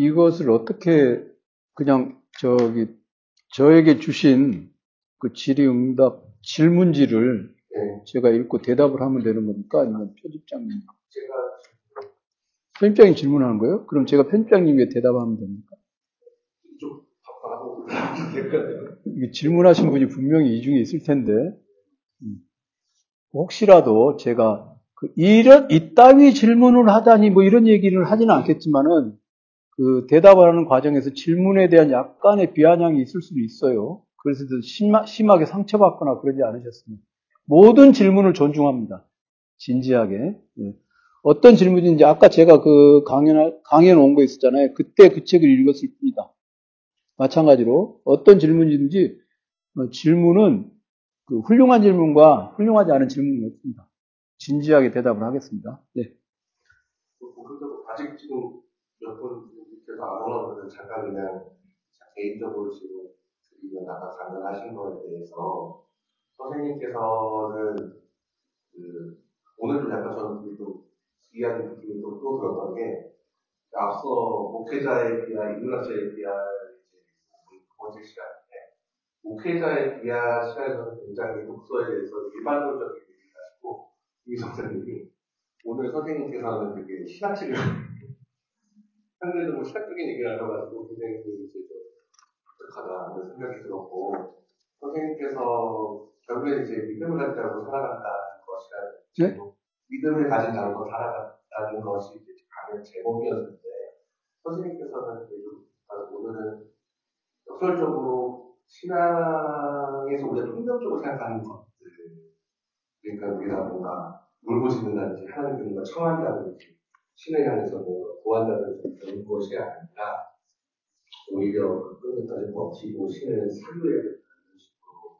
이것을 어떻게 그냥 저에게 주신 그 질의응답 질문지를 네. 제가 읽고 대답을 하면 되는 겁니까? 아니면 편집장님? 제가 편집장님 질문하는 거예요? 그럼 제가 편집장님에게 대답하면 됩니까? 좀 바빠하고 질문하신 분이 분명히 이 중에 있을 텐데 혹시라도 제가 이따위 질문을 하다니 뭐 이런 얘기를 하지는 않겠지만은 그 대답하는 과정에서 질문에 대한 약간의 비아냥이 있을 수도 있어요. 그래서 심하게 상처받거나 그러지 않으셨으면 모든 질문을 존중합니다. 진지하게. 예. 어떤 질문인지 아까 제가 그 강연 온 거 있었잖아요. 그때 그 책을 읽었을 뿐이다. 마찬가지로 어떤 질문인지 질문은 그 훌륭한 질문과 훌륭하지 않은 질문이 없습니다. 진지하게 대답을 하겠습니다. 네. 아직 지금 몇번 이렇게서 안 오는 잠깐 그냥 개인적으로 지금 드리는 아까 강연하신 거에 대해서 선생님께서는 그 오늘도 약간 저는 좀 이해하는 느낌이 또 들었던 게 앞서 목회자에 비한 인문학자에 비한 두 번째 시간인데 목회자에 비한 시간에서는 굉장히 독서에 대해서 일반론적인 얘기를 하시고 이 선생님이 오늘 선생님께서는 되게 신학적인 현대적으로 시각적인 얘기를 하셔가지고 굉장히 독특하다 하는 생각이 들었고 선생님께서 결국에 이제 믿음을 가진 자로서 살아간다는 것이라는 제목, 믿음을 가진 자로서 살아간다는 것이 이제 강연 제목이었는데 선생님께서는 오늘은 역설적으로 신앙에서 우리가 통념적으로 생각하는 것들 그러니까 우리가 뭔가 울부짖는다든지 하나님께 뭔가 청한다든지 신을 향해서 구한다는 그런 것이 아니라 오히려 그런 것까지 버티고 신을 사유해야 된다는 식으로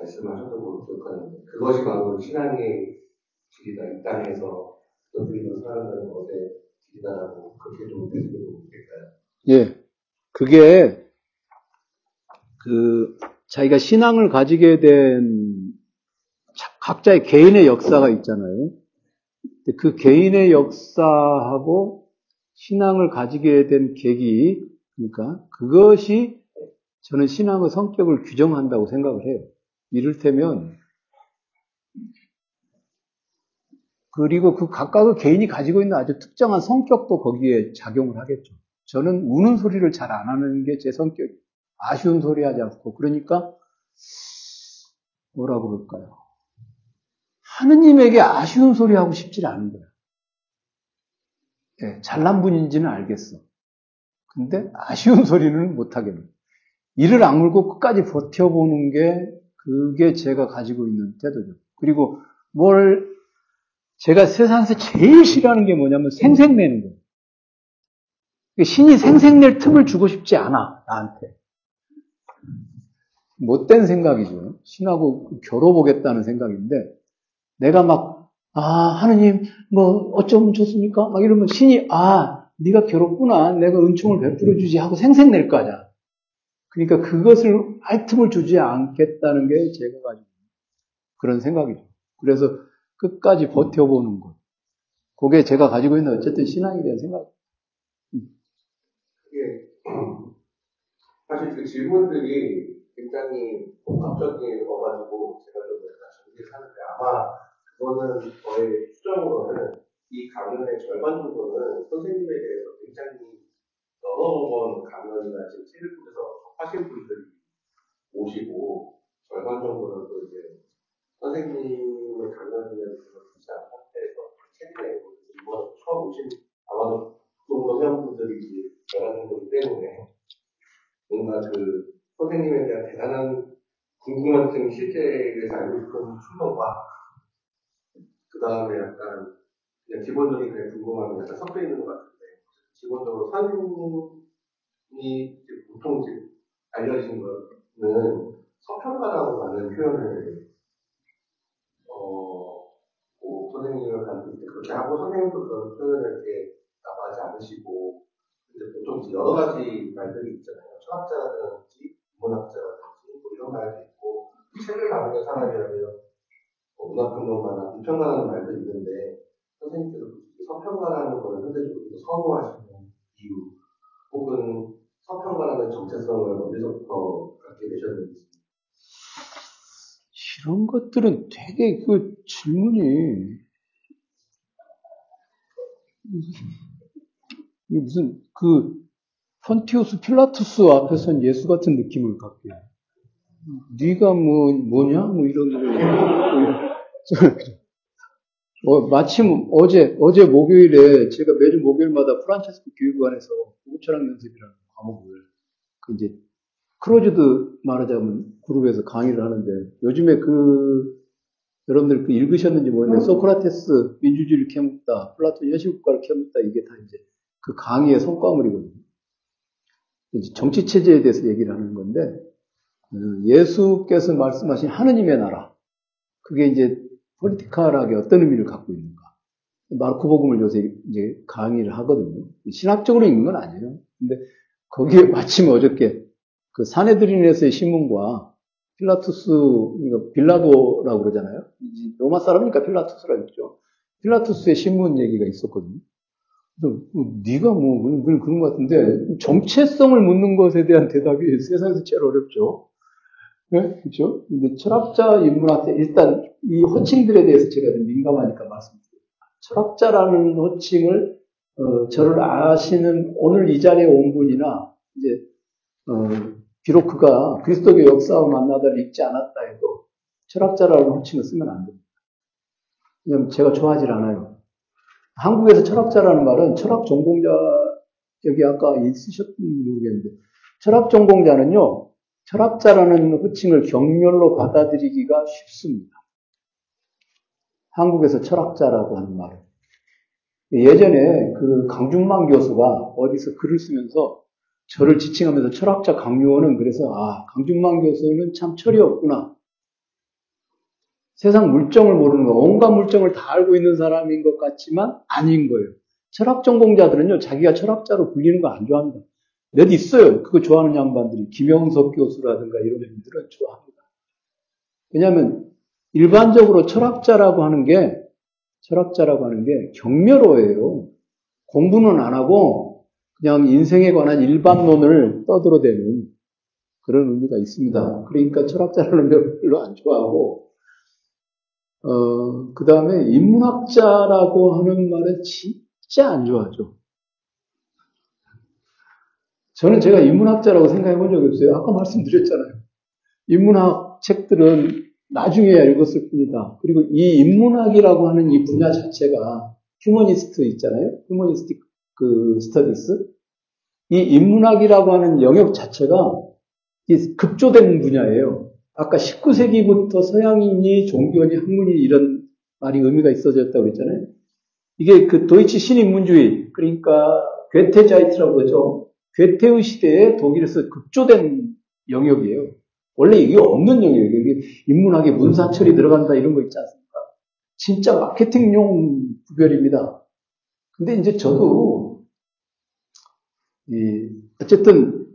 말씀하셨다고 기억하는데 그것이 바로 신앙의 길이다 이 땅에서 너희들이 살아가는 것에 길이다라고 그렇게 좀 되시는 것 같을까요? 예, 그게 그 자기가 신앙을 가지게 된 각자의 개인의 역사가 있잖아요. 그 개인의 역사하고 신앙을 가지게 된 계기, 그러니까 그것이 저는 신앙의 성격을 규정한다고 생각을 해요. 이를테면 그리고 그 각각의 개인이 가지고 있는 아주 특정한 성격도 거기에 작용을 하겠죠. 저는 우는 소리를 잘 안 하는 게 제 성격이에요. 아쉬운 소리 하지 않고 그러니까 뭐라고 그럴까요? 하느님에게 아쉬운 소리 하고 싶지 않은 거야. 네, 잘난 분인지는 알겠어. 근데 아쉬운 소리는 못 하겠네. 이를 악물고 끝까지 버텨보는 게 그게 제가 가지고 있는 태도죠. 그리고 제가 세상에서 제일 싫어하는 게 뭐냐면 생색내는 거예요. 신이 생색낼 틈을 주고 싶지 않아, 나한테. 못된 생각이죠. 신하고 겨뤄보겠다는 생각인데 내가 하느님, 어쩌면 좋습니까? 막 이러면 신이, 네가 괴롭구나. 내가 은총을 베풀어주지 하고 생색낼 거 아니야. 그러니까 그것을 할 틈을 주지 않겠다는 게 제가 가지고 그런 생각이죠. 그래서 끝까지 버텨보는 것. 그게 제가 가지고 있는 어쨌든 신앙에 대한 생각이에요. 예. 사실 그 질문들이 굉장히 복합적인 거 가지고 제가 좀 정리를 하는데 아마 그거는 저의 추정으로는 이 강연의 절반 정도는 선생님에 대해서 굉장히 여러 번 강연이나 지금 책을 통해서 접하신 분들이 오시고 절반 정도는 또 이제 선생님의 강연이나 듣지 않은 상태에서 책이나 이번에 처음 오신 아마도 그런 회원분들이 열하는 거기 때문에 뭔가 그 선생님에 대한 대단한 궁금증 실제에 대해서 알고 싶은 충동과 그 다음에 약간 그냥 기본적인 그냥 궁금함이 약간 섞여 있는 것 같은데 기본적으로 선생님이 보통 지금 알려진 거는 서평가라고 하는 표현을 뭐 선생님을 가질 때 그렇게 하고 선생님도 그런 표현을 이렇게 나가지 않으시고 근데 보통 여러 가지 말들이 있잖아요. 철학자라든지 문학자라든지 뭐 이런 말도 있고 책을 다루는 사람이라면 문학평론가나 비평가라는 말도 있는데 선생님께서 서평가라는 걸 현대적으로 선호하시는 이유 실험으로 말하는 정체성을 언제부터 갖게 되셨는지. 이런 것들은 되게 그 질문이 이게 무슨 그 펀티우스 필라투스 앞에선 예수 같은 느낌을 갖게. 네가 뭐냐 뭐 이런. 마침 어제 목요일에 제가 매주 목요일마다 프란체스코 교육관에서 고급철학 연습이라는 과목을 그 이제 크로즈드 말하자면 그룹에서 강의를 하는데 요즘에 그 여러분들 그 읽으셨는지 모르겠는데 소크라테스 민주주의를 캐묻다, 플라톤 현실국가를 캐묻다 이게 다 이제 그 강의의 성과물이거든요. 이제 정치 체제에 대해서 얘기를 하는 건데 예수께서 말씀하신 하느님의 나라 그게 이제 폴리티컬하게 어떤 의미를 갖고 있는가. 마르코 복음을 요새 이제 강의를 하거든요. 신학적으로 읽는 건 아니에요. 근데 거기에 마침 어저께 그 사네드린에서의 신문과 필라투스, 그러니까 빌라도라고 그러잖아요. 로마 사람이니까 필라투스라고 했죠. 필라투스의 신문 얘기가 있었거든요. 그래서 네가 그런 것 같은데 정체성을 묻는 것에 대한 대답이 세상에서 제일 어렵죠. 네? 그렇죠? 근데 철학자 인문학자 일단 이 호칭들에 대해서 제가 좀 민감하니까 말씀드려요. 철학자라는 호칭을 저를 아시는 오늘 이 자리에 온 분이나 이제 비록 그가 그리스도교 역사와 만나다를 읽지 않았다 해도 철학자라는 호칭을 쓰면 안 됩니다. 왜냐하면 제가 좋아하지 않아요. 한국에서 철학자라는 말은 철학 전공자 여기 아까 있으셨는지 모르겠는데 철학 전공자는요. 철학자라는 호칭을 경멸로 받아들이기가 쉽습니다. 한국에서 철학자라고 하는 말은. 예전에 그 강준만 교수가 어디서 글을 쓰면서 저를 지칭하면서 철학자 강유원은 그래서 아, 강준만 교수는 참 철이 없구나. 세상 물정을 모르는 거, 온갖 물정을 다 알고 있는 사람인 것 같지만 아닌 거예요. 철학 전공자들은요, 자기가 철학자로 불리는 거 안 좋아합니다. 몇 있어요. 그거 좋아하는 양반들이. 김영석 교수라든가 이런 분들은 좋아합니다. 왜냐하면 일반적으로 철학자라고 하는 게 경멸어예요. 공부는 안 하고 그냥 인생에 관한 일반론을 떠들어대는 그런 의미가 있습니다. 그러니까 철학자라는 걸 별로 안 좋아하고 그 다음에 인문학자라고 하는 말은 진짜 안 좋아하죠. 저는 제가 인문학자라고 생각해 본 적이 없어요. 아까 말씀드렸잖아요. 인문학 책들은 나중에야 읽었을 뿐이다. 그리고 이 인문학이라고 하는 이 분야 자체가 휴머니스트 있잖아요. 휴머니스틱 그 스터디스. 이 인문학이라고 하는 영역 자체가 급조된 분야예요. 아까 19세기부터 서양인이 종교니 학문이 이런 말이 의미가 있어졌다고 했잖아요. 이게 그 도이치 신인문주의 그러니까 괴테자이트라고 하죠. 괴테의 시대에 독일에서 급조된 영역이에요. 원래 이게 없는 영역이에요. 이게 인문학에 문사철이 들어간다 이런 거 있지 않습니까? 진짜 마케팅용 구별입니다. 근데 이제 저도 어쨌든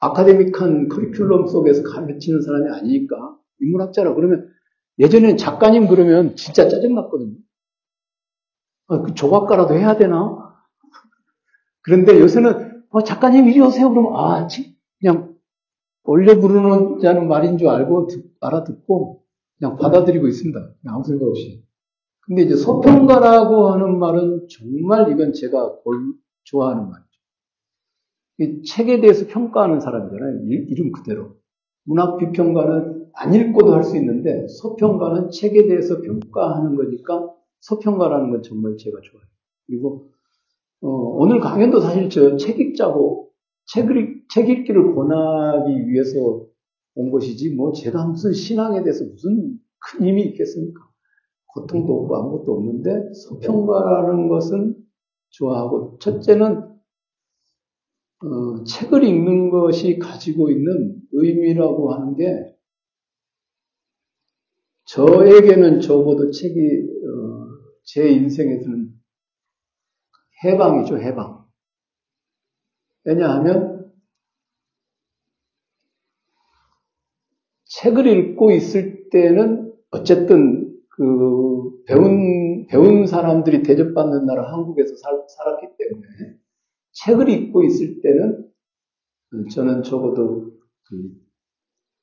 아카데믹한 커리큘럼 속에서 가르치는 사람이 아니니까 인문학자라 그러면 예전엔 작가님 그러면 진짜 짜증났거든요. 아, 그 조각가라도 해야 되나? 그런데 요새는 작가님 이리 오세요 그러면 아 그냥 올려 부르는 자는 말인 줄 알고 알아듣고 그냥 받아들이고 있습니다. 아무 생각 없이. 근데 이제 서평가라고 하는 말은 정말 이건 제가 좋아하는 말이죠. 이 책에 대해서 평가하는 사람이잖아요. 이름 그대로. 문학 비평가는 안 읽고도 할 수 있는데 서평가는 책에 대해서 평가하는 거니까 서평가라는 건 정말 제가 좋아해요. 그리고 오늘 강연도 사실 저 책 읽자고, 책 읽기를 권하기 위해서 온 것이지, 제가 무슨 신앙에 대해서 무슨 큰 힘이 있겠습니까? 고통도 없고 아무것도 없는데, 서평가라는 것은 좋아하고, 첫째는, 책을 읽는 것이 가지고 있는 의미라고 하는 게, 저에게는 적어도 책이, 제 인생에서는 해방이죠, 해방. 왜냐하면, 책을 읽고 있을 때는, 어쨌든, 배운 사람들이 대접받는 나라 한국에서 살았기 때문에, 책을 읽고 있을 때는 저는 적어도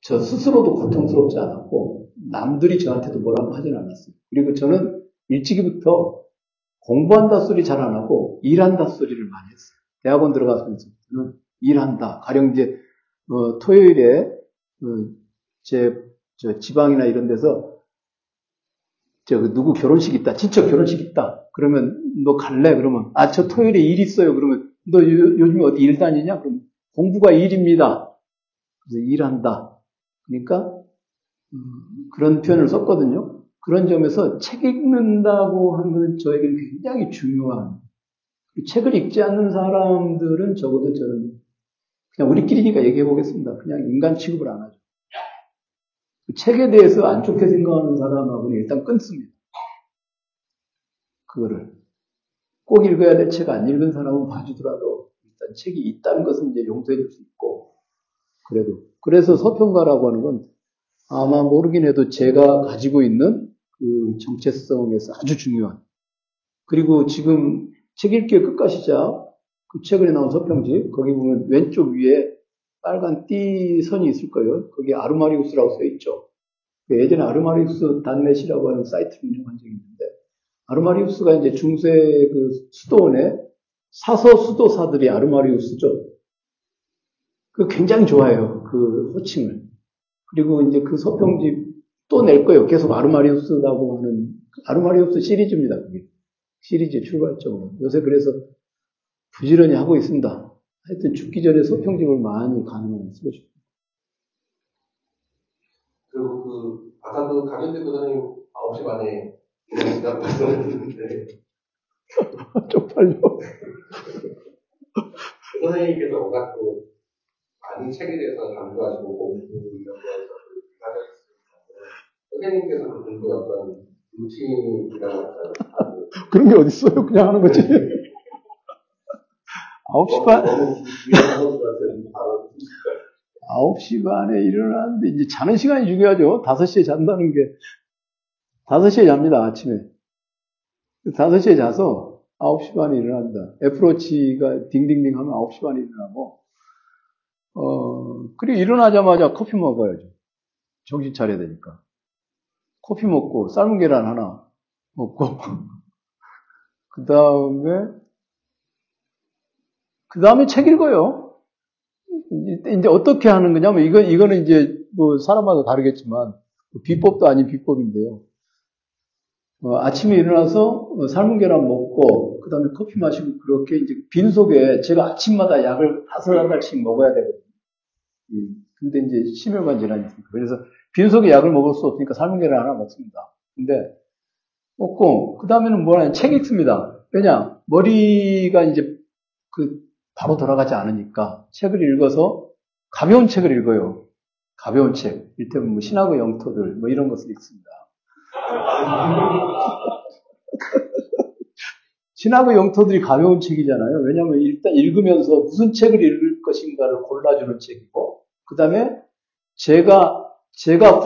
저 스스로도 고통스럽지 않았고 남들이 저한테도 뭐라고 하진 않았어요. 그리고 저는 일찍이부터 공부한다 소리 잘 안 하고 일한다 소리를 많이 했어요. 대학원 들어가서는 일한다. 가령 이제 토요일에 제 지방이나 이런 데서 누구 결혼식 있다, 친척 결혼식 있다. 그러면 너 갈래? 그러면 아, 저 토요일에 일 있어요. 그러면 너 요즘에 어디 일 다니냐? 그럼 공부가 일입니다. 그래서 일한다. 그러니까 그런 표현을 썼거든요. 그런 점에서 책 읽는다고 하면 저에게는 굉장히 중요한, 책을 읽지 않는 사람들은 적어도 저는 그냥 우리끼리니까 얘기해 보겠습니다. 그냥 인간 취급을 안 하죠. 책에 대해서 안 좋게 생각하는 사람하고는 일단 끊습니다. 그거를. 꼭 읽어야 될 책 안 읽은 사람은 봐주더라도 일단 책이 있다는 것은 이제 용서해 줄 수 있고, 그래도. 그래서 서평가라고 하는 건 아마 모르긴 해도 제가 가지고 있는 그 정체성에서 아주 중요한. 그리고 지금 책 읽기의 끝과 시작, 그 최근에 나온 서평집, 거기 보면 왼쪽 위에 빨간 띠 선이 있을 거예요. 거기 아르마리우스라고 써 있죠. 예전에 아르마리우스 단넷이라고 하는 사이트를 운영한 적이 있는데, 아르마리우스가 이제 중세 그 수도원에 사서 수도사들이 아르마리우스죠. 그 굉장히 좋아해요. 그 호칭을. 그리고 이제 그 서평집 또 낼 거예요. 계속 아르마리우스라고 하는, 아르마리우스 시리즈입니다. 그게. 시리즈 출발점으로. 요새 그래서 부지런히 하고 있습니다. 하여튼 죽기 전에 서평집을 많이 가능하게 쓰고 싶어요. 그리고 아까 강연 듣고 선생님 9시 반에 시간 발언했는데 쪽팔려. 선생님께서 워낙 또 많은 책에 대해서 강조하시고 공부 이런 거에 대해서 강조하셨습니다. 선생님께서는 공부 어떤 루틴이라고 그런 게 어딨어요? 그냥 하는 거지. 9시 반에 일어나는데, 이제 자는 시간이 중요하죠. 5시에 잔다는 게. 5시에 잡니다, 아침에. 5시에 자서 9시 반에 일어난다. 애플워치가 딩딩딩 하면 9시 반에 일어나고, 그리고 일어나자마자 커피 먹어야죠. 정신 차려야 되니까. 커피 먹고, 삶은 계란 하나 먹고, 그 다음에 책 읽어요. 이제 어떻게 하는 거냐면, 이거는 이제 뭐 사람마다 다르겠지만, 비법도 아닌 비법인데요. 아침에 일어나서 삶은 계란 먹고, 그 다음에 커피 마시고, 그렇게 이제 빈속에 제가 아침마다 약을 5-1알씩 먹어야 되거든요. 근데 이제 심혈관 질환이 있으니까. 그래서 빈속에 약을 먹을 수 없으니까 삶은 계란 하나 먹습니다. 근데 먹고, 그 다음에는 뭐 하냐, 책 읽습니다. 왜냐, 머리가 이제 바로 돌아가지 않으니까 책을 읽어서 가벼운 책을 읽어요. 가벼운 책. 일테면 뭐 신학의 영토들, 뭐 이런 것을 읽습니다. 신학의 영토들이 가벼운 책이잖아요. 왜냐하면 일단 읽으면서 무슨 책을 읽을 것인가를 골라주는 책이고, 그 다음에 제가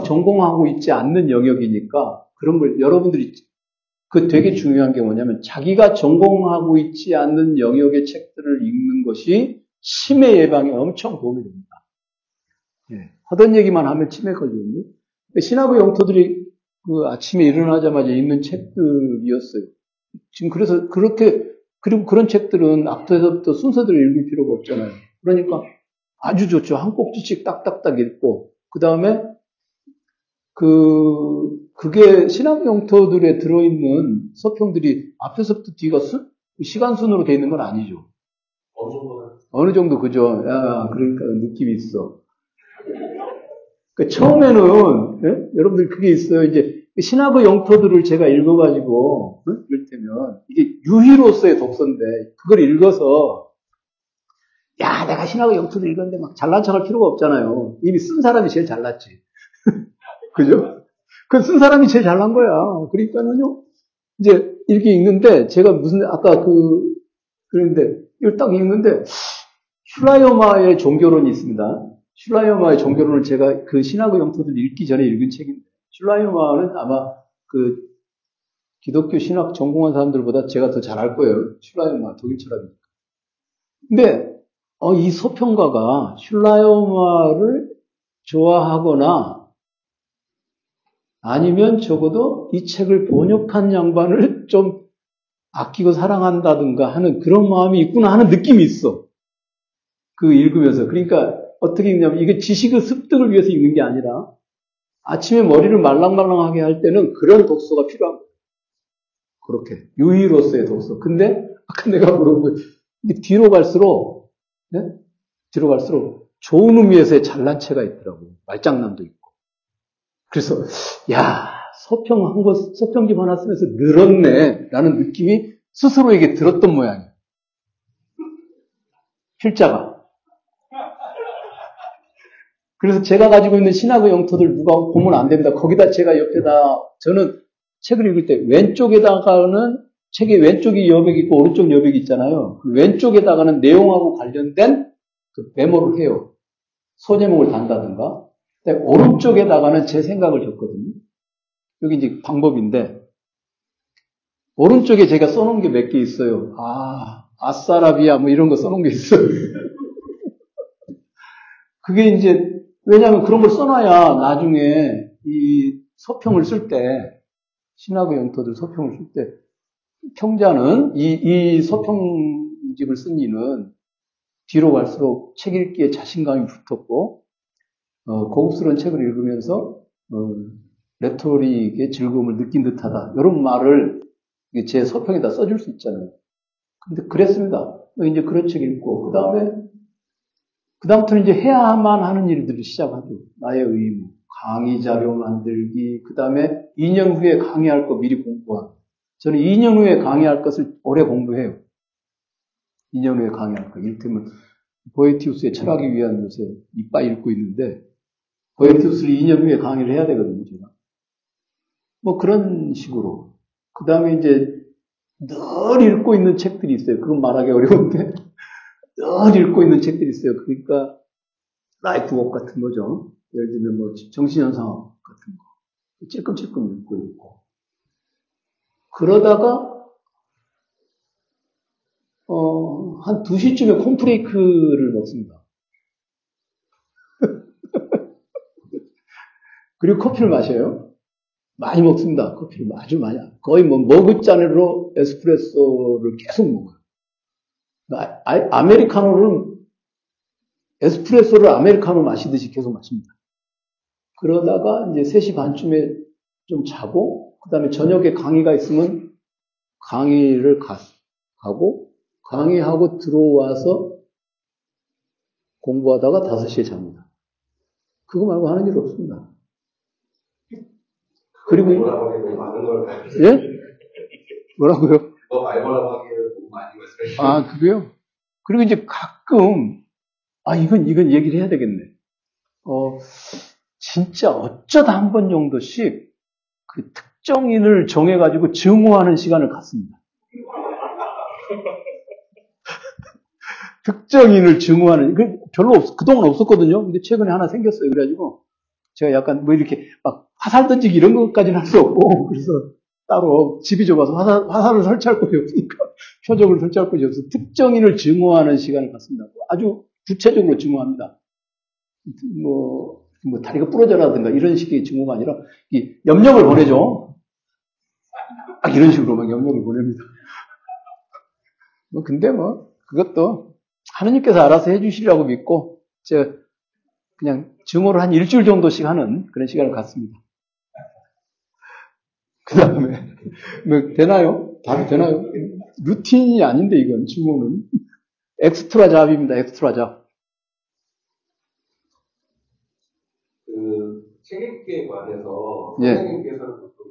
전공하고 있지 않는 영역이니까 그런 걸 여러분들이, 그 되게 중요한 게 뭐냐면 자기가 전공하고 있지 않는 영역의 책들을 읽는 것이 치매 예방에 엄청 도움이 됩니다. 예. 하던 얘기만 하면 치매 걸리거든요. 신학의 영토들이 그 아침에 일어나자마자 읽는 책들이었어요. 지금 그래서 그렇게, 그리고 그런 책들은 앞서서부터 순서대로 읽을 필요가 없잖아요. 그러니까 아주 좋죠. 한 꼭지씩 딱딱딱 읽고, 그 다음에 그게 신학 영토들에 들어있는 서평들이 앞에서부터 뒤가 시간 순으로 돼 있는 건 아니죠. 어느 정도 그죠. 야, 그러니까 느낌이 있어. 그러니까 처음에는, 예? 여러분들 그게 있어요. 이제 신학의 영토들을 제가 읽어가지고, 예? 이를테면 이게 유희로서의 독서인데 그걸 읽어서 야, 내가 신학의 영토들 읽었는데 막 잘난 척할 필요가 없잖아요. 이미 쓴 사람이 제일 잘났지. 그죠? 그 쓴 사람이 제일 잘난 거야. 그러니까는요, 이제 이렇게 읽는데, 제가 무슨, 아까 그런데, 이걸 딱 읽는데, 슐라이어마의 종교론이 있습니다. 슐라이어마의 종교론을 제가 그 신학의 영토들 읽기 전에 읽은 책인데, 슐라이어마는 아마 그 기독교 신학 전공한 사람들보다 제가 더 잘 알 거예요. 슐라이어마, 독일 철학입니다. 근데 이 서평가가 슐라의 음악을 좋아하거나 아니면 적어도 이 책을 번역한 양반을 좀 아끼고 사랑한다든가 하는 그런 마음이 있구나 하는 느낌이 있어. 그 읽으면서. 그러니까 어떻게 읽냐면 이게 지식의 습득을 위해서 읽는 게 아니라 아침에 머리를 말랑말랑하게 할 때는 그런 독서가 필요한 거예요. 그렇게. 유의로서의 독서. 근데 아까 내가 물은 거 뒤로 갈수록, 네? 뒤로 갈수록 좋은 의미에서의 잘난체가 있더라고. 말장난도 있고. 그래서 서평집 하나 쓰면서 늘었네 라는 느낌이 스스로에게 들었던 모양이에요. 필자가. 그래서 제가 가지고 있는 신학의 영토들 누가 보면 안 됩니다. 거기다 제가 옆에다, 저는 책을 읽을 때 왼쪽에다가는 책의 왼쪽이 여백이 있고 오른쪽 여백이 있잖아요. 그 왼쪽에다가는 내용하고 관련된 그 메모를 해요. 소제목을 단다든가. 근데 오른쪽에다가는 제 생각을 적거든요. 여기 이제 방법인데, 오른쪽에 제가 써놓은 게 몇 개 있어요. 아싸라비아 뭐 이런 거 써놓은 게 있어요. 그게 이제, 왜냐하면 그런 걸 써놔야 나중에 이 서평을 쓸 때, 신학의 영토들 서평을 쓸 때, 평자는, 이 서평집을 쓴 이는 뒤로 갈수록 책 읽기에 자신감이 붙었고, 고급스러운 책을 읽으면서, 레토릭의 즐거움을 느낀 듯하다. 이런 말을 제 서평에다 써줄 수 있잖아요. 근데 그랬습니다. 이제 그런 책 읽고, 그다음부터는 이제 해야만 하는 일들을 시작하죠. 나의 의무, 강의 자료 만들기, 그다음에 2년 후에 강의할 거 미리 공부하고. 저는 2년 후에 강의할 것을 오래 공부해요. 2년 후에 강의할 거. 이를테면 보에티우스의 철학을 위한 요새 이빨 읽고 있는데, 보에티우스를 2년 후에 강의를 해야 되거든요, 제가. 뭐 그런 식으로. 그 다음에 이제 늘 읽고 있는 책들이 있어요. 그건 말하기 어려운데. 늘 읽고 있는 책들이 있어요. 그러니까 라이프웍 같은 거죠. 예를 들면 뭐 정신현상학 같은 거. 찔끔찔끔 읽고 있고. 그러다가 한 2시쯤에 콘프레이크를 먹습니다. 그리고 커피를 마셔요. 많이 먹습니다. 커피를 아주 많이. 거의 뭐 머그잔으로 에스프레소를 계속 먹어요. 아메리카노를, 에스프레소를 아메리카노 마시듯이 계속 마십니다. 그러다가 이제 3시 반쯤에 좀 자고, 그 다음에 저녁에 강의가 있으면 강의를 가고, 강의하고 들어와서 공부하다가 5시에 잡니다. 그거 말고 하는 일 없습니다. 그리고 뭐라고 하기에는 많은 걸 가르쳐. 예? 뭐라고요? 뭐 말고라고 하기에는 너무 많이 가르쳐. 그래요? 그리고 이제 가끔 이건 얘기를 해야 되겠네. 진짜 어쩌다 한 번 정도씩 그 특정인을 정해 가지고 증오하는 시간을 갖습니다. 특정인을 증오하는, 그동안 없었거든요. 근데 최근에 하나 생겼어요. 그래가지고, 제가 약간 뭐 이렇게 막 화살 던지기 이런 것까지는 할 수 없고, 그래서 따로 집이 좁아서 화살을 설치할 곳이 없으니까, 표적을 설치할 곳이 없어서 특정인을 증오하는 시간을 갖습니다. 아주 구체적으로 증오합니다. 뭐 다리가 부러져라든가 이런 식의 증오가 아니라, 염력을 보내죠. 이런 식으로 막 염력을 보냅니다. 그것도 하느님께서 알아서 해주시리라고 믿고, 그냥 증오를 한 일주일 정도씩 하는 그런 시간을 갖습니다. 그 다음에, 되나요? 답이 되나요? 루틴이 아닌데, 이건, 증오는. 엑스트라 잡입니다, 엑스트라 잡. 책 읽기에 관해서, 선생님께서는 보통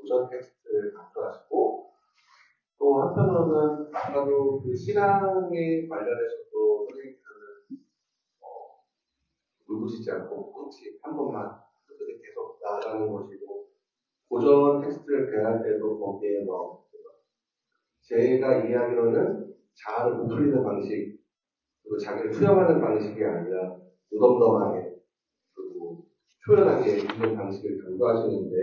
오전 텍스트를 강조하시고, 또 한편으로는 아까도 그 신앙에 관련해서도 선생님께서는 울부짖지 않고 끝이 한 번만 끝까지 계속 나아가는 것이고, 고전 텍스트를 배할 때도 거기에 제가 이해하기로는 자아를 부풀리는 방식, 그리고 자기를 투영하는 방식이 아니라 무덤덤하게 그리고 표현하게 있는 방식을 강조하시는데,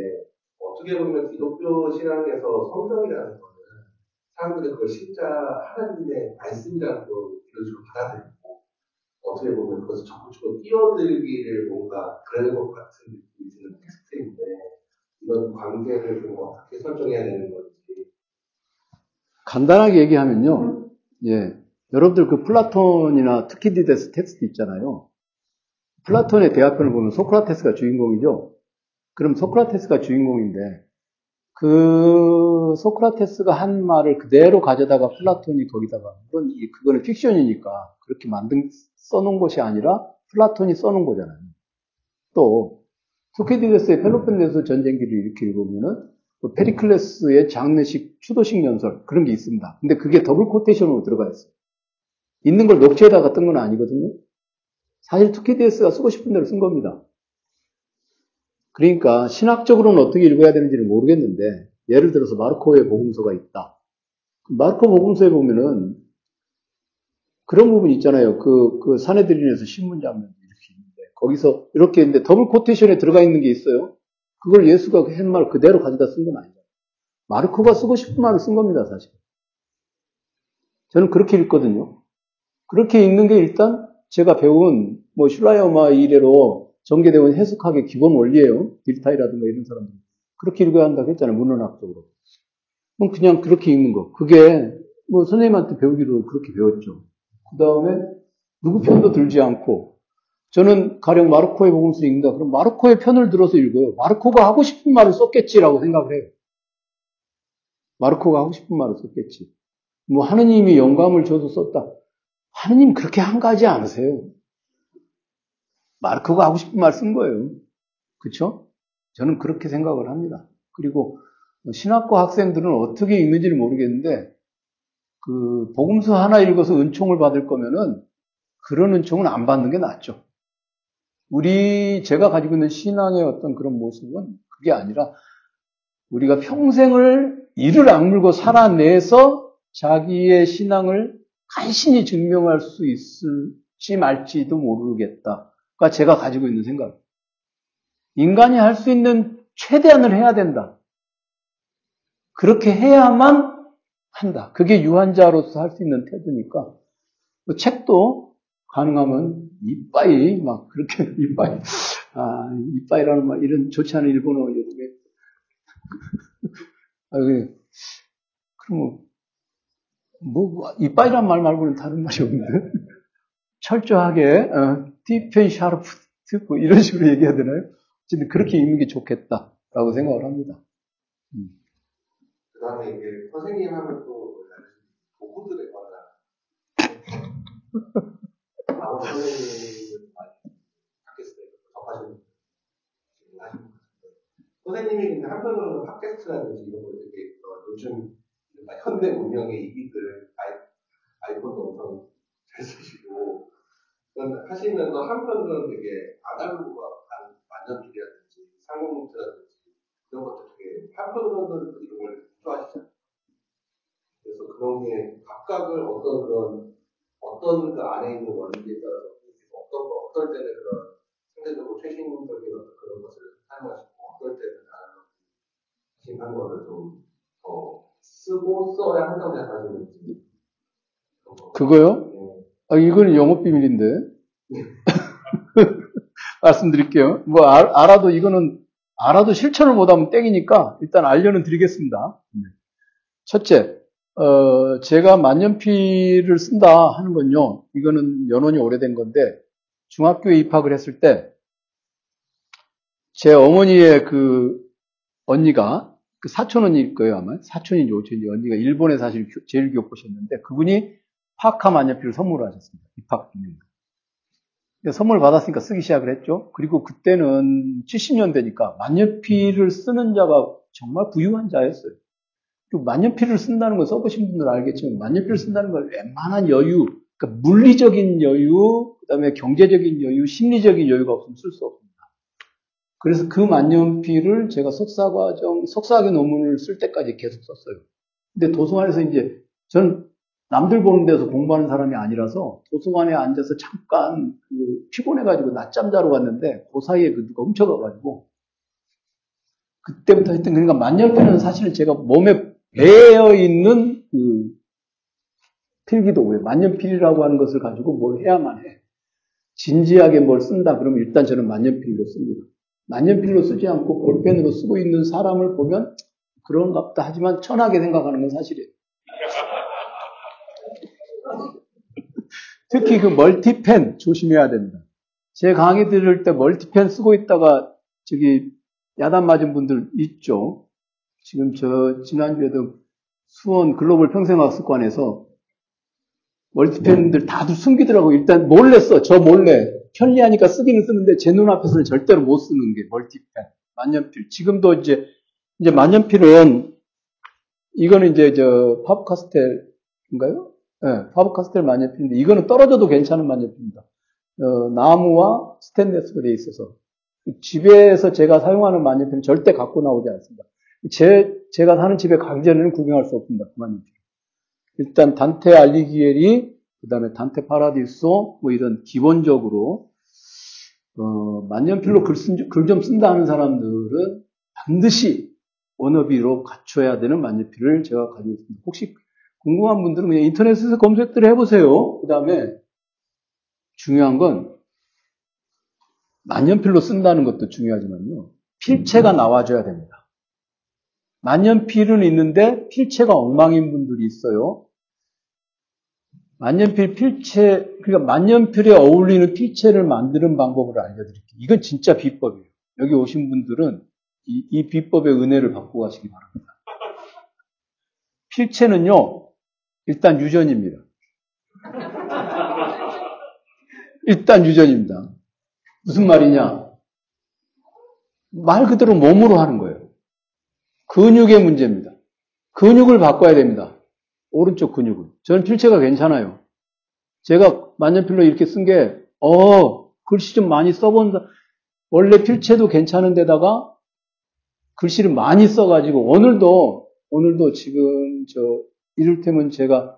어떻게 보면 기독교 신앙에서 성경이라는 거 사람들은 그걸 진짜 하나님의 말씀이라고 이런 식으로 받아들이고, 어떻게 보면 그것을 적극적으로 뛰어들기를 뭔가 그러는 것 같은 느낌이 드는 텍스트인데, 이런 관계를 좀 어떻게 설정해야 되는 건지. 간단하게 얘기하면요. 예. 여러분들 그 플라톤이나 투키디데스 텍스트 있잖아요. 플라톤의 대화편을 보면 소크라테스가 주인공이죠. 그럼 소크라테스가 주인공인데, 그 소크라테스가 한 말을 그대로 가져다가 플라톤이 거기다가, 그거는 픽션이니까 그렇게 써놓은 것이 아니라 플라톤이 써놓은 거잖아요. 또 투키디데스의 펠로폰네수 전쟁기를 이렇게 읽으면은 페리클레스의 장례식 추도식 연설, 그런 게 있습니다. 근데 그게 더블 코테이션으로 들어가 있어요. 있는 걸 녹취에다가 뜬 건 아니거든요. 사실 투키디데스가 쓰고 싶은 대로 쓴 겁니다. 그러니까 신학적으로는 어떻게 읽어야 되는지는 모르겠는데, 예를 들어서 마르코의 복음서가 있다. 마르코 복음서에 보면은 그런 부분이 있잖아요. 그 사내들인에서 신문 장면도 이렇게 있는데, 거기서 이렇게 있는데 더블 코테이션에 들어가 있는 게 있어요. 그걸 예수가 한 말 그대로 가져다 쓴 건 아니잖아요. 마르코가 쓰고 싶은 말을 쓴 겁니다, 사실. 저는 그렇게 읽거든요. 그렇게 읽는 게 일단 제가 배운 뭐 슐라이어마 이래로 전개되어 온 해석학의 기본 원리예요. 딜타이라든가 이런 사람들 그렇게 읽어야 한다고 했잖아요, 문헌학적으로. 그냥 그렇게 읽는 거. 그게 뭐 선생님한테 배우기로 그렇게 배웠죠. 그 다음에 누구 편도 들지 않고, 저는 가령 마르코의 복음서 읽는다. 그럼 마르코의 편을 들어서 읽어요. 마르코가 하고 싶은 말을 썼겠지라고 생각을 해요. 마르코가 하고 싶은 말을 썼겠지. 뭐 하느님이 영감을 줘서 썼다. 하느님 그렇게 한 가지 않으세요. 마르코가 하고 싶은 말 쓴 거예요. 그렇죠? 저는 그렇게 생각을 합니다. 그리고 신학과 학생들은 어떻게 읽는지를 모르겠는데, 그 복음서 하나 읽어서 은총을 받을 거면은 그런 은총은 안 받는 게 낫죠. 제가 가지고 있는 신앙의 어떤 그런 모습은 그게 아니라, 우리가 평생을 이를 악물고 살아내서 자기의 신앙을 간신히 증명할 수 있을지 말지도 모르겠다. 그러니까 제가 가지고 있는 생각. 인간이 할 수 있는 최대한을 해야 된다. 그렇게 해야만 한다. 그게 유한자로서 할 수 있는 태도니까. 책도 가능하면 이빠이, 막 그렇게 이빠이, 이빠이라는 말, 이런 좋지 않은 일본어 요즘에. 그럼 이빠이란 말 말고는 다른 말이 없는데. 철저하게 디펜 샤르프 뭐 이런 식으로 얘기해야 되나요? 어쨌든 그렇게 읽는 게 좋겠다라고 생각을 합니다. 그다음에 이제 선생님 하면 또 복음들에 관한. 선생님이 근데 한편으로는 팟캐스트라든지 이런 걸 되게 요즘 현대 문명의 이익을 아이폰도 엄청 잘 쓰시고 하시면서, 한편으로는 되게 아날로그한 만년필이라든지 상공노트라든지 이런 것도 되게 한편으로는 이런 걸 좋아하시잖아요. 그래서 그런 게 각각을 어떤 그 안에 있는 원리에 따라서 어떨 때는 그런 상대적으로 최신적인 그런 것을 사용하시고, 어떨 때는 아날로그한 거를 좀 더 쓰고 써야 한다고 생각하시는지. 그거요? 네. 이건 영업 비밀인데 말씀드릴게요. 알아도 이거는 알아도 실천을 못하면 땡이니까 일단 알려는 드리겠습니다. 네. 첫째, 제가 만년필을 쓴다 하는 건요, 이거는 연원이 오래된 건데, 중학교에 입학을 했을 때, 제 어머니의 그 언니가, 그 사촌 언니일 거예요, 아마. 사촌인지 오촌인지 언니가 일본에 사실 제일 교포셨는데, 그분이 파카 만년필을 선물을 하셨습니다. 입학 기념으로. 선물 받았으니까 쓰기 시작을 했죠. 그리고 그때는 70년대니까 만년필을 쓰는 자가 정말 부유한 자였어요. 만년필을 쓴다는 걸 써보신 분들은 알겠지만, 만년필을 쓴다는 걸 웬만한 여유, 그러니까 물리적인 여유, 그 다음에 경제적인 여유, 심리적인 여유가 없으면 쓸 수 없습니다. 그래서 그 만년필을 제가 석사학위 논문을 쓸 때까지 계속 썼어요. 근데 도서관에서 이제, 전 남들 보는 데서 공부하는 사람이 아니라서 도서관에 앉아서 잠깐 피곤해가지고 낮잠 자러 갔는데, 그 사이에 누가 훔쳐가가지고, 그때부터 했던, 그러니까 만년필은 사실은 제가 몸에 배어 있는 이 필기도 왜 만년필이라고 하는 것을 가지고 뭘 해야만 해. 진지하게 뭘 쓴다 그러면 일단 저는 만년필로 씁니다. 만년필로 쓰지 않고 볼펜으로 쓰고 있는 사람을 보면 그런가 보다 하지만 천하게 생각하는 건 사실이에요. 특히 그 멀티펜 조심해야 됩니다. 제 강의 들을 때 멀티펜 쓰고 있다가 저기 야단 맞은 분들 있죠. 지금 저 지난주에도 수원 글로벌 평생학습관에서 멀티펜들 다들 숨기더라고. 일단 몰래 써. 저 몰래. 편리하니까 쓰기는 쓰는데 제 눈앞에서는 절대로 못 쓰는 게 멀티펜. 만년필. 지금도 이제 만년필은 이거는 이제 저 파브카스텔인가요? 예, 네, 파브카스텔 만년필인데 이거는 떨어져도 괜찮은 만년필입니다. 나무와 스테인리스로 되어 있어서 집에서 제가 사용하는 만년필은 절대 갖고 나오지 않습니다. 제가 사는 집에 가기 전에는 구경할 수 없습니다. 만년필. 일단 단테 알리기에리, 그 다음에 단테 파라디소 뭐 이런 기본적으로 만년필로 글 좀 쓴다 하는 사람들은 반드시 워너비로 갖춰야 되는 만년필을 제가 가지고 있습니다. 혹시 궁금한 분들은 그냥 인터넷에서 검색들을 해보세요. 그 다음에 중요한 건 만년필로 쓴다는 것도 중요하지만요. 필체가 나와줘야 됩니다. 만년필은 있는데 필체가 엉망인 분들이 있어요. 만년필 필체, 그러니까 만년필에 어울리는 필체를 만드는 방법을 알려드릴게요. 이건 진짜 비법이에요. 여기 오신 분들은 이 비법의 은혜를 받고 가시기 바랍니다. 필체는요, 일단 유전입니다. 일단 유전입니다. 무슨 말이냐? 말 그대로 몸으로 하는 거예요. 근육의 문제입니다. 근육을 바꿔야 됩니다. 오른쪽 근육을. 저는 필체가 괜찮아요. 제가 만년필로 이렇게 쓴 게, 글씨 좀 많이 써본다. 원래 필체도 괜찮은데다가 글씨를 많이 써가지고, 오늘도 지금 이를테면 제가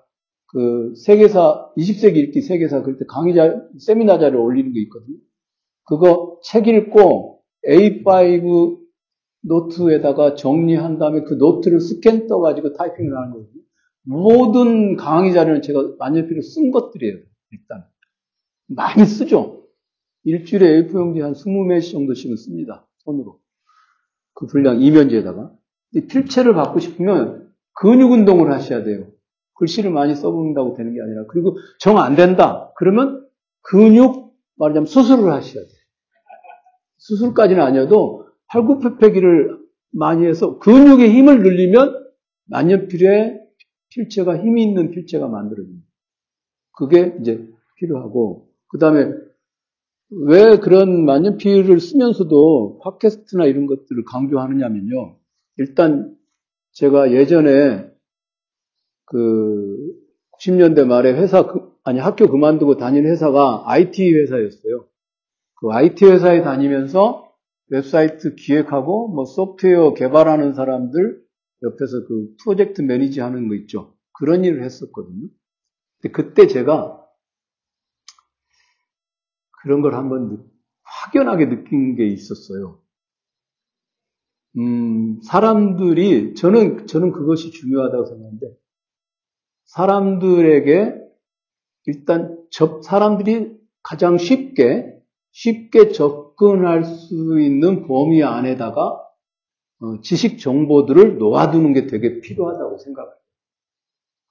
그 세계사, 20세기 읽기 세계사 그때 세미나 자료 올리는 게 있거든요. 그거 책 읽고 A5 노트에다가 정리한 다음에 그 노트를 스캔 떠가지고 타이핑을 하는 거거든요. 모든 강의 자료는 제가 만년필로 쓴 것들이에요. 일단 많이 쓰죠. 일주일에 A4용지 한 20매씩 정도씩은 씁니다. 손으로. 그 분량 이면지에다가. 근데 필체를 받고 싶으면 근육 운동을 하셔야 돼요. 글씨를 많이 써본다고 되는 게 아니라. 그리고 정 안 된다. 그러면 근육, 말하자면 수술을 하셔야 돼요. 수술까지는 아니어도 팔굽혀펴기를 많이 해서 근육의 힘을 늘리면 만년필에 필체가 힘이 있는 필체가 만들어집니다. 그게 이제 필요하고 그 다음에 왜 그런 만년필을 쓰면서도 팟캐스트나 이런 것들을 강조하느냐면요. 일단 제가 예전에 그 90년대 말에 학교 그만두고 다닌 회사가 IT 회사였어요. 그 IT 회사에 다니면서 웹사이트 기획하고 뭐 소프트웨어 개발하는 사람들 옆에서 그 프로젝트 매니지 하는 거 있죠. 그런 일을 했었거든요. 근데 그때 제가 그런 걸 한번 확연하게 느낀 게 있었어요. 사람들이 저는 그것이 중요하다고 생각하는데 사람들에게 일단 사람들이 가장 쉽게 접근할 수 있는 범위 안에다가 지식 정보들을 놓아두는 게 되게 필요하다고 생각해요.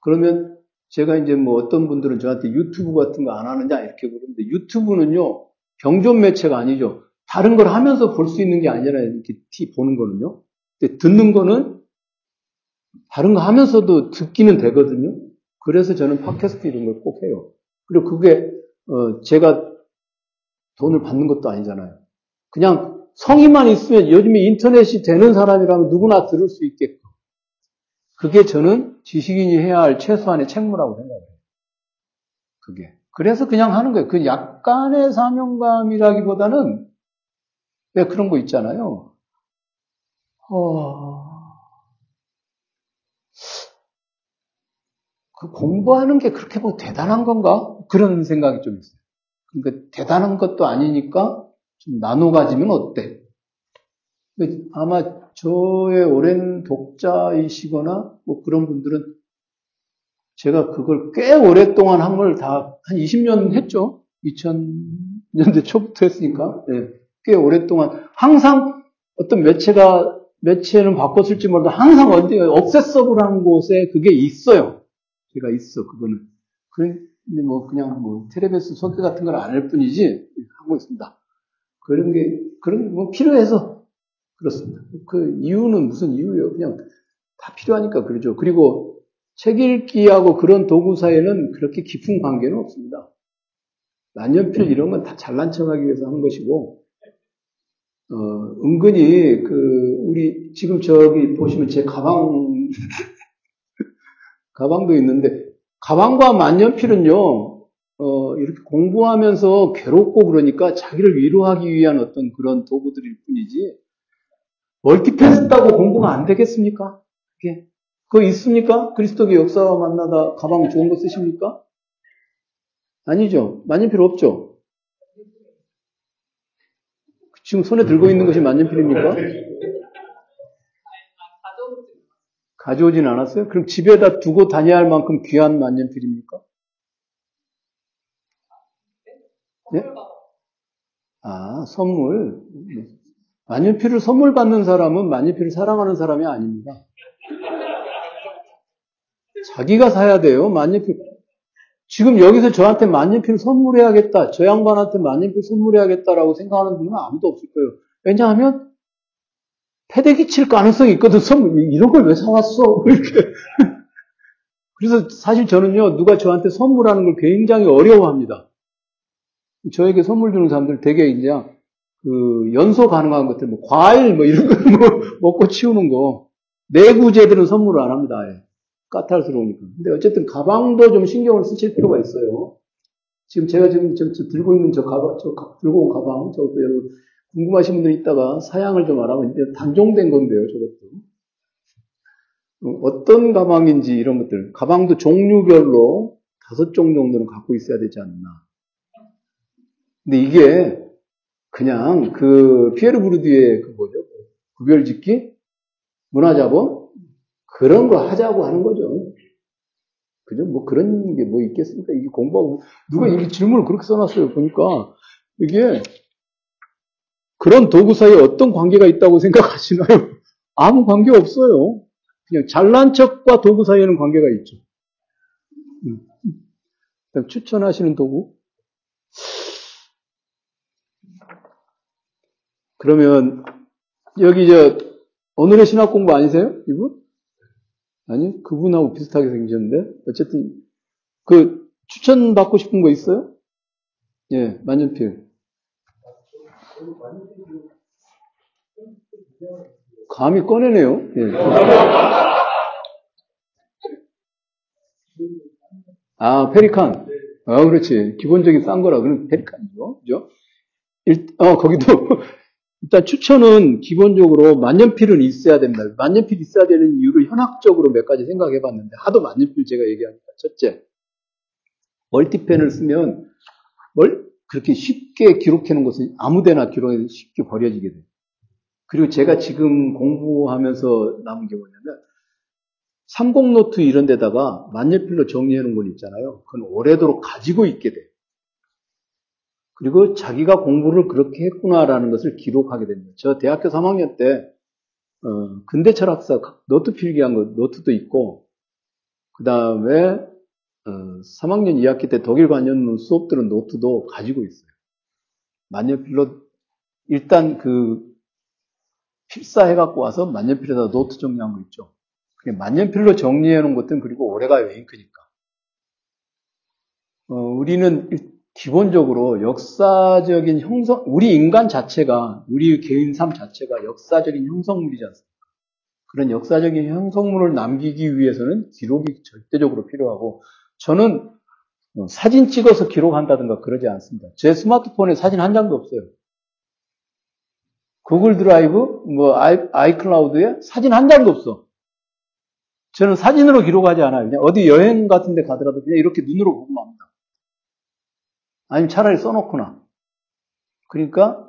그러면 제가 이제 뭐 어떤 분들은 저한테 유튜브 같은 거 안 하느냐 이렇게 물는데 유튜브는요 병존 매체가 아니죠. 다른 걸 하면서 볼 수 있는 게 아니라 이렇게 보는 거는요. 근데 듣는 거는 다른 거 하면서도 듣기는 되거든요. 그래서 저는 팟캐스트 이런 걸 꼭 해요. 그리고 그게 제가 돈을 받는 것도 아니잖아요. 그냥 성의만 있으면 요즘에 인터넷이 되는 사람이라면 누구나 들을 수 있게끔. 그게 저는 지식인이 해야 할 최소한의 책무라고 생각해요. 그게. 그래서 그냥 하는 거예요. 그 약간의 사명감이라기보다는 왜 그런 거 있잖아요. 그 공부하는 게 그렇게 뭐 대단한 건가? 그런 생각이 좀 있어요. 그러니까 대단한 것도 아니니까 좀 나눠 가지면 어때? 아마 저의 오랜 독자이시거나 뭐 그런 분들은 제가 그걸 꽤 오랫동안 한 걸 다 한 20년 했죠. 2000년대 초부터 했으니까 네, 꽤 오랫동안 항상 어떤 매체는 바꿨을지 몰라도 항상 어디 억세서브라는 곳에 그게 있어요. 제가 있어 그거는. 근데 뭐 그냥 뭐 텔레비전 소개 같은 걸 안 할 뿐이지 하고 있습니다. 그런 게 그런 뭐 필요해서 그렇습니다. 그 이유는 무슨 이유예요? 그냥 다 필요하니까 그러죠. 그리고 책 읽기하고 그런 도구 사이에는 그렇게 깊은 관계는 없습니다. 만년필 이런 건 다 잘난 척하기 위해서 한 것이고, 은근히 그 우리 지금 저기 보시면 제 가방 가방도 있는데. 가방과 만년필은요, 이렇게 공부하면서 괴롭고 그러니까 자기를 위로하기 위한 어떤 그런 도구들일 뿐이지, 멀티패스다고 공부가 안 되겠습니까? 그게. 그거 있습니까? 그리스도의 역사와 만나다 가방 좋은 거 쓰십니까? 아니죠. 만년필 없죠. 지금 손에 들고 있는 것이 만년필입니까? 가져오진 않았어요? 그럼 집에다 두고 다녀야 할 만큼 귀한 만년필입니까? 네? 아, 선물. 만년필을 선물 받는 사람은 만년필을 사랑하는 사람이 아닙니다. 자기가 사야 돼요, 만년필. 지금 여기서 저한테 만년필을 선물해야겠다, 저 양반한테 만년필 선물해야겠다라고 생각하는 분은 아무도 없을 거예요. 왜냐하면 패대기 칠 가능성이 있거든. 선물, 이런 걸 왜 사왔어? 이렇게. 그래서 사실 저는요, 누가 저한테 선물하는 걸 굉장히 어려워합니다. 저에게 선물 주는 사람들 되게 이제, 연소 가능한 것들, 뭐, 과일, 뭐, 이런 거, 뭐, 먹고 치우는 거. 내구재들은 선물을 안 합니다. 아예. 까탈스러우니까. 근데 어쨌든 가방도 좀 신경을 쓰실 필요가 있어요. 지금 제가 지금 저 들고 있는 저 가방, 들고 온 가방, 저것도 여러분, 궁금하신 분들 있다가 사양을 좀 알아보면 이제 단종된 건데요, 저것도. 어떤 가방인지 이런 것들. 가방도 종류별로 5종 정도는 갖고 있어야 되지 않나. 근데 이게 그냥 그 피에르 부르디의 그 뭐죠? 구별짓기? 문화자본? 그런 거 하자고 하는 거죠. 그죠? 뭐 그런 게 뭐 있겠습니까? 이게 공부하고. 누가 이렇게 질문을 그렇게 써놨어요, 보니까. 이게 그런 도구 사이에 어떤 관계가 있다고 생각하시나요? 아무 관계 없어요. 그냥 잘난 척과 도구 사이에는 관계가 있죠. 추천하시는 도구? 그러면 여기 오늘의 신학 공부 아니세요? 이분? 아니, 그분하고 비슷하게 생기셨는데. 어쨌든 그 추천 받고 싶은 거 있어요? 예, 만년필. 감히 꺼내네요. 예. 아, 페리칸. 아, 그렇지. 기본적인 싼 거라. 그럼 페리칸이죠. 그죠? 거기도. 일단 추천은 기본적으로 만년필은 있어야 됩니다. 만년필 있어야 되는 이유를 현학적으로 몇 가지 생각해 봤는데, 하도 만년필 제가 얘기하니까. 첫째. 멀티펜을 쓰면, 그렇게 쉽게 기록하는 것은 아무데나 기록해서 쉽게 버려지게 돼요. 그리고 제가 지금 공부하면서 남은 게 뭐냐면, 30노트 이런 데다가 만년필로 정리해놓은 건 있잖아요. 그건 오래도록 가지고 있게 돼요. 그리고 자기가 공부를 그렇게 했구나라는 것을 기록하게 됩니다. 저 대학교 3학년 때, 근대 철학사 노트 필기한 거, 노트도 있고, 그 다음에, 3학년 2학기 때 독일 관련 수업 들은 노트도 가지고 있어요. 만년필로 일단 필사해갖고 와서 만년필에다 노트 정리한 거 있죠. 그게 만년필로 정리해놓은 것들은 그리고 오래가요, 잉크니까. 우리는 기본적으로 역사적인 형성, 우리 인간 자체가, 우리 개인 삶 자체가 역사적인 형성물이지 않습니까? 그런 역사적인 형성물을 남기기 위해서는 기록이 절대적으로 필요하고, 저는 사진 찍어서 기록한다든가 그러지 않습니다. 제 스마트폰에 사진 한 장도 없어요. 구글 드라이브, 뭐 아이클라우드에 사진 한 장도 없어. 저는 사진으로 기록하지 않아요. 그냥 어디 여행 같은 데 가더라도 그냥 이렇게 눈으로 보고만 합니다. 아니면 차라리 써놓거나. 그러니까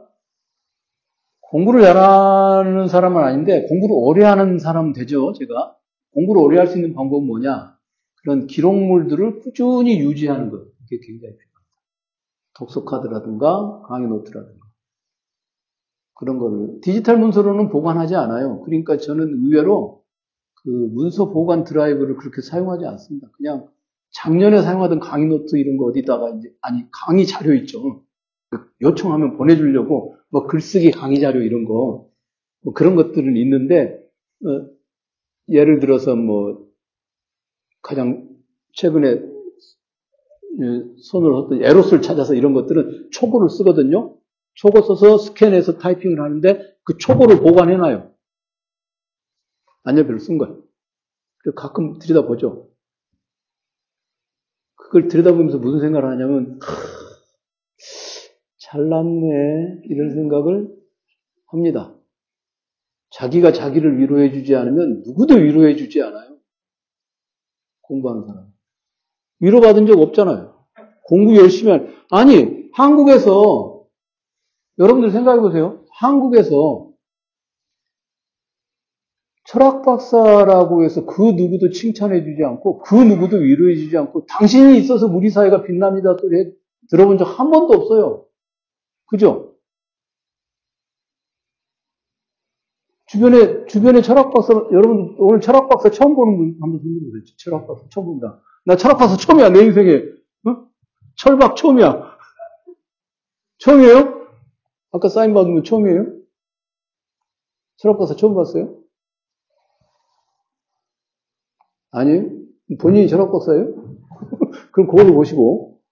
공부를 잘하는 사람은 아닌데 공부를 오래 하는 사람은 되죠, 제가. 공부를 오래 할 수 있는 방법은 뭐냐? 그런 기록물들을 꾸준히 유지하는 것, 이게 굉장히 필요합니다. 독서카드라든가 강의 노트라든가 그런 거를 디지털 문서로는 보관하지 않아요. 그러니까 저는 의외로 그 문서 보관 드라이브를 그렇게 사용하지 않습니다. 그냥 작년에 사용하던 강의 노트 이런 거 어디다가 이제 강의 자료 있죠. 요청하면 보내주려고 뭐 글쓰기 강의 자료 이런 거 뭐 그런 것들은 있는데 예를 들어서 뭐 가장 최근에 손으로 썼던 에로스를 찾아서 이런 것들은 초고를 쓰거든요. 초고 써서 스캔해서 타이핑을 하는데 그 초고를 보관해놔요. 만년필로 쓴 거예요. 가끔 들여다보죠. 그걸 들여다보면서 무슨 생각을 하냐면 잘났네 이런 생각을 합니다. 자기가 자기를 위로해 주지 않으면 누구도 위로해 주지 않아요. 공부하는 사람. 위로받은 적 없잖아요. 공부 열심히 하는. 아니 한국에서 여러분들 생각해 보세요. 한국에서 철학박사라고 해서 그 누구도 칭찬해 주지 않고 그 누구도 위로해 주지 않고 당신이 있어서 우리 사회가 빛납니다. 들어본 적 한 번도 없어요. 그죠? 주변에 철학박사, 여러분, 오늘 철학박사 처음 보는 분, 한번 들어보세요. 철학박사 처음 본다. 나 철학박사 처음이야, 내 인생에. 어? 철박 처음이야. 처음이에요? 아까 사인 받은 분 처음이에요? 철학박사 처음 봤어요? 아니에요? 본인이 철학박사예요? 그럼 그걸로 보시고.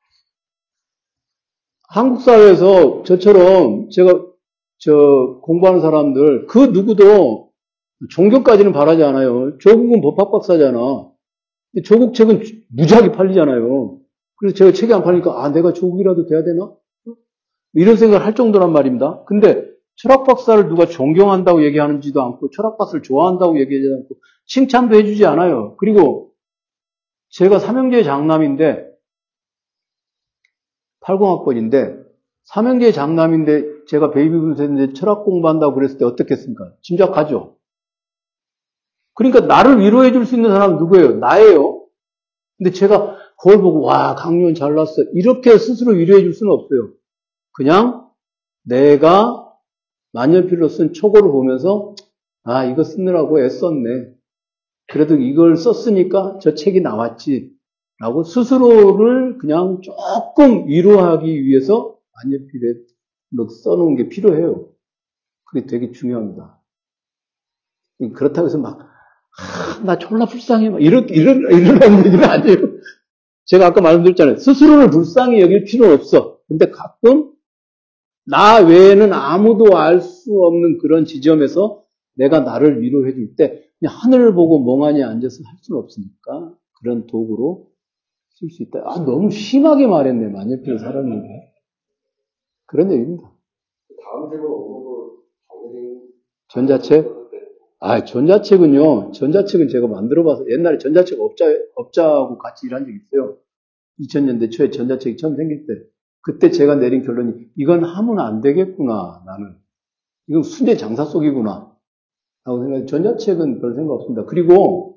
한국 사회에서 저처럼 제가 공부하는 사람들 그 누구도 종교까지는 바라지 않아요. 조국은 법학박사잖아. 조국 책은 무지하게 팔리잖아요. 그래서 제가 책이 안 팔리니까 내가 조국이라도 돼야 되나? 이런 생각을 할 정도란 말입니다. 근데 철학박사를 누가 존경한다고 얘기하는지도 않고 철학박사를 좋아한다고 얘기하지 않고 칭찬도 해주지 않아요. 그리고 제가 삼형제의 장남인데 80학번인데 삼형제 장남인데 제가 베이비붐 세대인데 철학 공부한다고 그랬을 때 어떻겠습니까? 짐작하죠. 그러니까 나를 위로해 줄 수 있는 사람은 누구예요? 나예요. 근데 제가 거울 보고 와 강유원 잘났어 이렇게 스스로 위로해 줄 수는 없어요. 그냥 내가 만년필로 쓴 초고를 보면서 이거 쓰느라고 애썼네. 그래도 이걸 썼으니까 저 책이 나왔지. 라고 스스로를 그냥 조금 위로하기 위해서 만년필에 써놓은 게 필요해요. 그게 되게 중요합니다. 그렇다고 해서 나 졸라 불쌍해. 막 이런 얘기는 아니에요. 제가 아까 말씀드렸잖아요. 스스로를 불쌍히 여길 필요는 없어. 근데 가끔 나 외에는 아무도 알 수 없는 그런 지점에서 내가 나를 위로해 줄 때 그냥 하늘을 보고 멍하니 앉아서 할 수는 없으니까 그런 도구로 쓸 수 있다. 너무 심하게 말했네. 만년필 사람인데. 그런 얘기입니다. 다음 질문 오는 거 전자책? 전자책은요. 전자책은 제가 만들어봐서 옛날에 전자책 업자하고 같이 일한 적이 있어요. 2000년대 초에 전자책이 처음 생길 때. 그때 제가 내린 결론이 이건 하면 안 되겠구나. 나는. 이건 순대 장사 속이구나. 라고 생각해서 전자책은 별 생각 없습니다. 그리고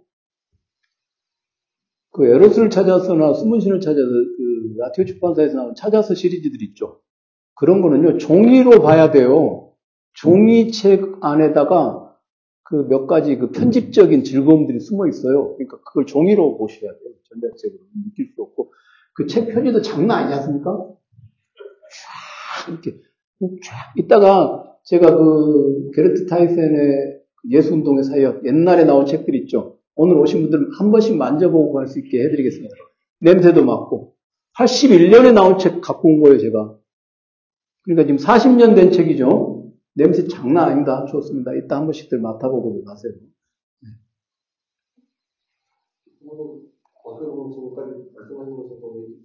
그 에로스를 찾아서나 숨은신을 찾아서 그 라티오 출판사에서 나온 찾아서 시리즈들 있죠. 그런 거는요 종이로 봐야 돼요. 종이책 안에다가 그 몇 가지 그 편집적인 즐거움들이 숨어 있어요. 그러니까 그걸 종이로 보셔야 돼요. 전자책으로 느낄 수 없고 그 책 편지도 장난 아니지 않습니까? 쫙 이렇게 쫙 이따가 제가 그 게르트 타이센의 예수운동의 사역 옛날에 나온 책들 있죠. 오늘 오신 분들은 한 번씩 만져보고 갈 수 있게 해드리겠습니다. 냄새도 맡고. 81년에 나온 책 갖고 온 거예요, 제가. 그러니까 지금 40년 된 책이죠. 냄새 장난 아닙니다. 좋습니다. 이따 한 번씩들 맡아보고 가세요. 네. 어떻게 보면 지금까지 말씀하신 것을 보면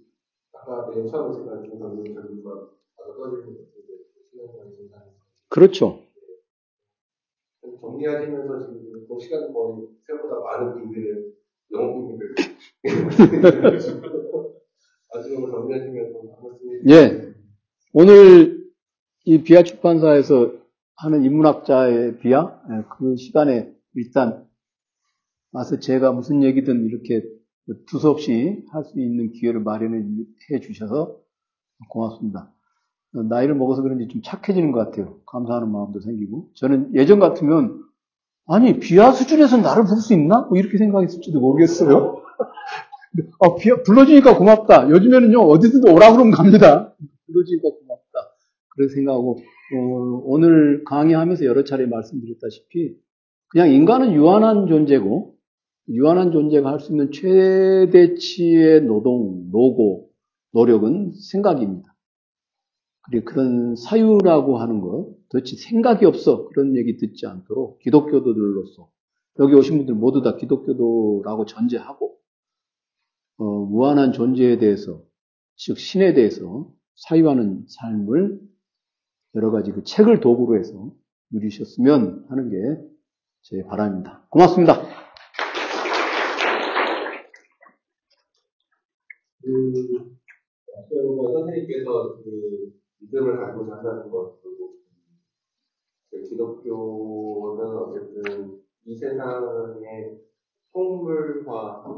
아까 맨 처음에 제가 좀 강조한 결과 떨어지는 것들을 시간을 가진다. 그렇죠. 정리하시면서 지금 그 시간 거의 생각보다 많은 분들의 영업분들을 마지막으로 정리하시면서 말씀해주세요. 예, 오늘 이 비아 출판사에서 하는 인문학자의 비아 그 시간에 일단 와서 제가 무슨 얘기든 이렇게 두서없이 할 수 있는 기회를 마련해 주셔서 고맙습니다. 나이를 먹어서 그런지 좀 착해지는 것 같아요. 감사하는 마음도 생기고. 저는 예전 같으면 아니 비아 수준에서 나를 부를 수 있나? 뭐 이렇게 생각했을지도 모르겠어요. 비아 불러주니까 고맙다. 요즘에는요 어디든 오라 그러면 갑니다. 불러주니까 고맙다. 그런 생각하고 오늘 강의하면서 여러 차례 말씀드렸다시피 그냥 인간은 유한한 존재고 유한한 존재가 할 수 있는 최대치의 노동, 노고, 노력은 생각입니다. 그리고 그런 사유라고 하는 것, 도대체 생각이 없어 그런 얘기 듣지 않도록 기독교도들로서 여기 오신 분들 모두 다 기독교도라고 전제하고 무한한 존재에 대해서, 즉 신에 대해서 사유하는 삶을 여러 가지 그 책을 도구로 해서 누리셨으면 하는 게 제 바람입니다. 고맙습니다. 선생님께서 믿음을 갖고 산다는 것, 그리고 기독교는 어쨌든 이 세상의 통물과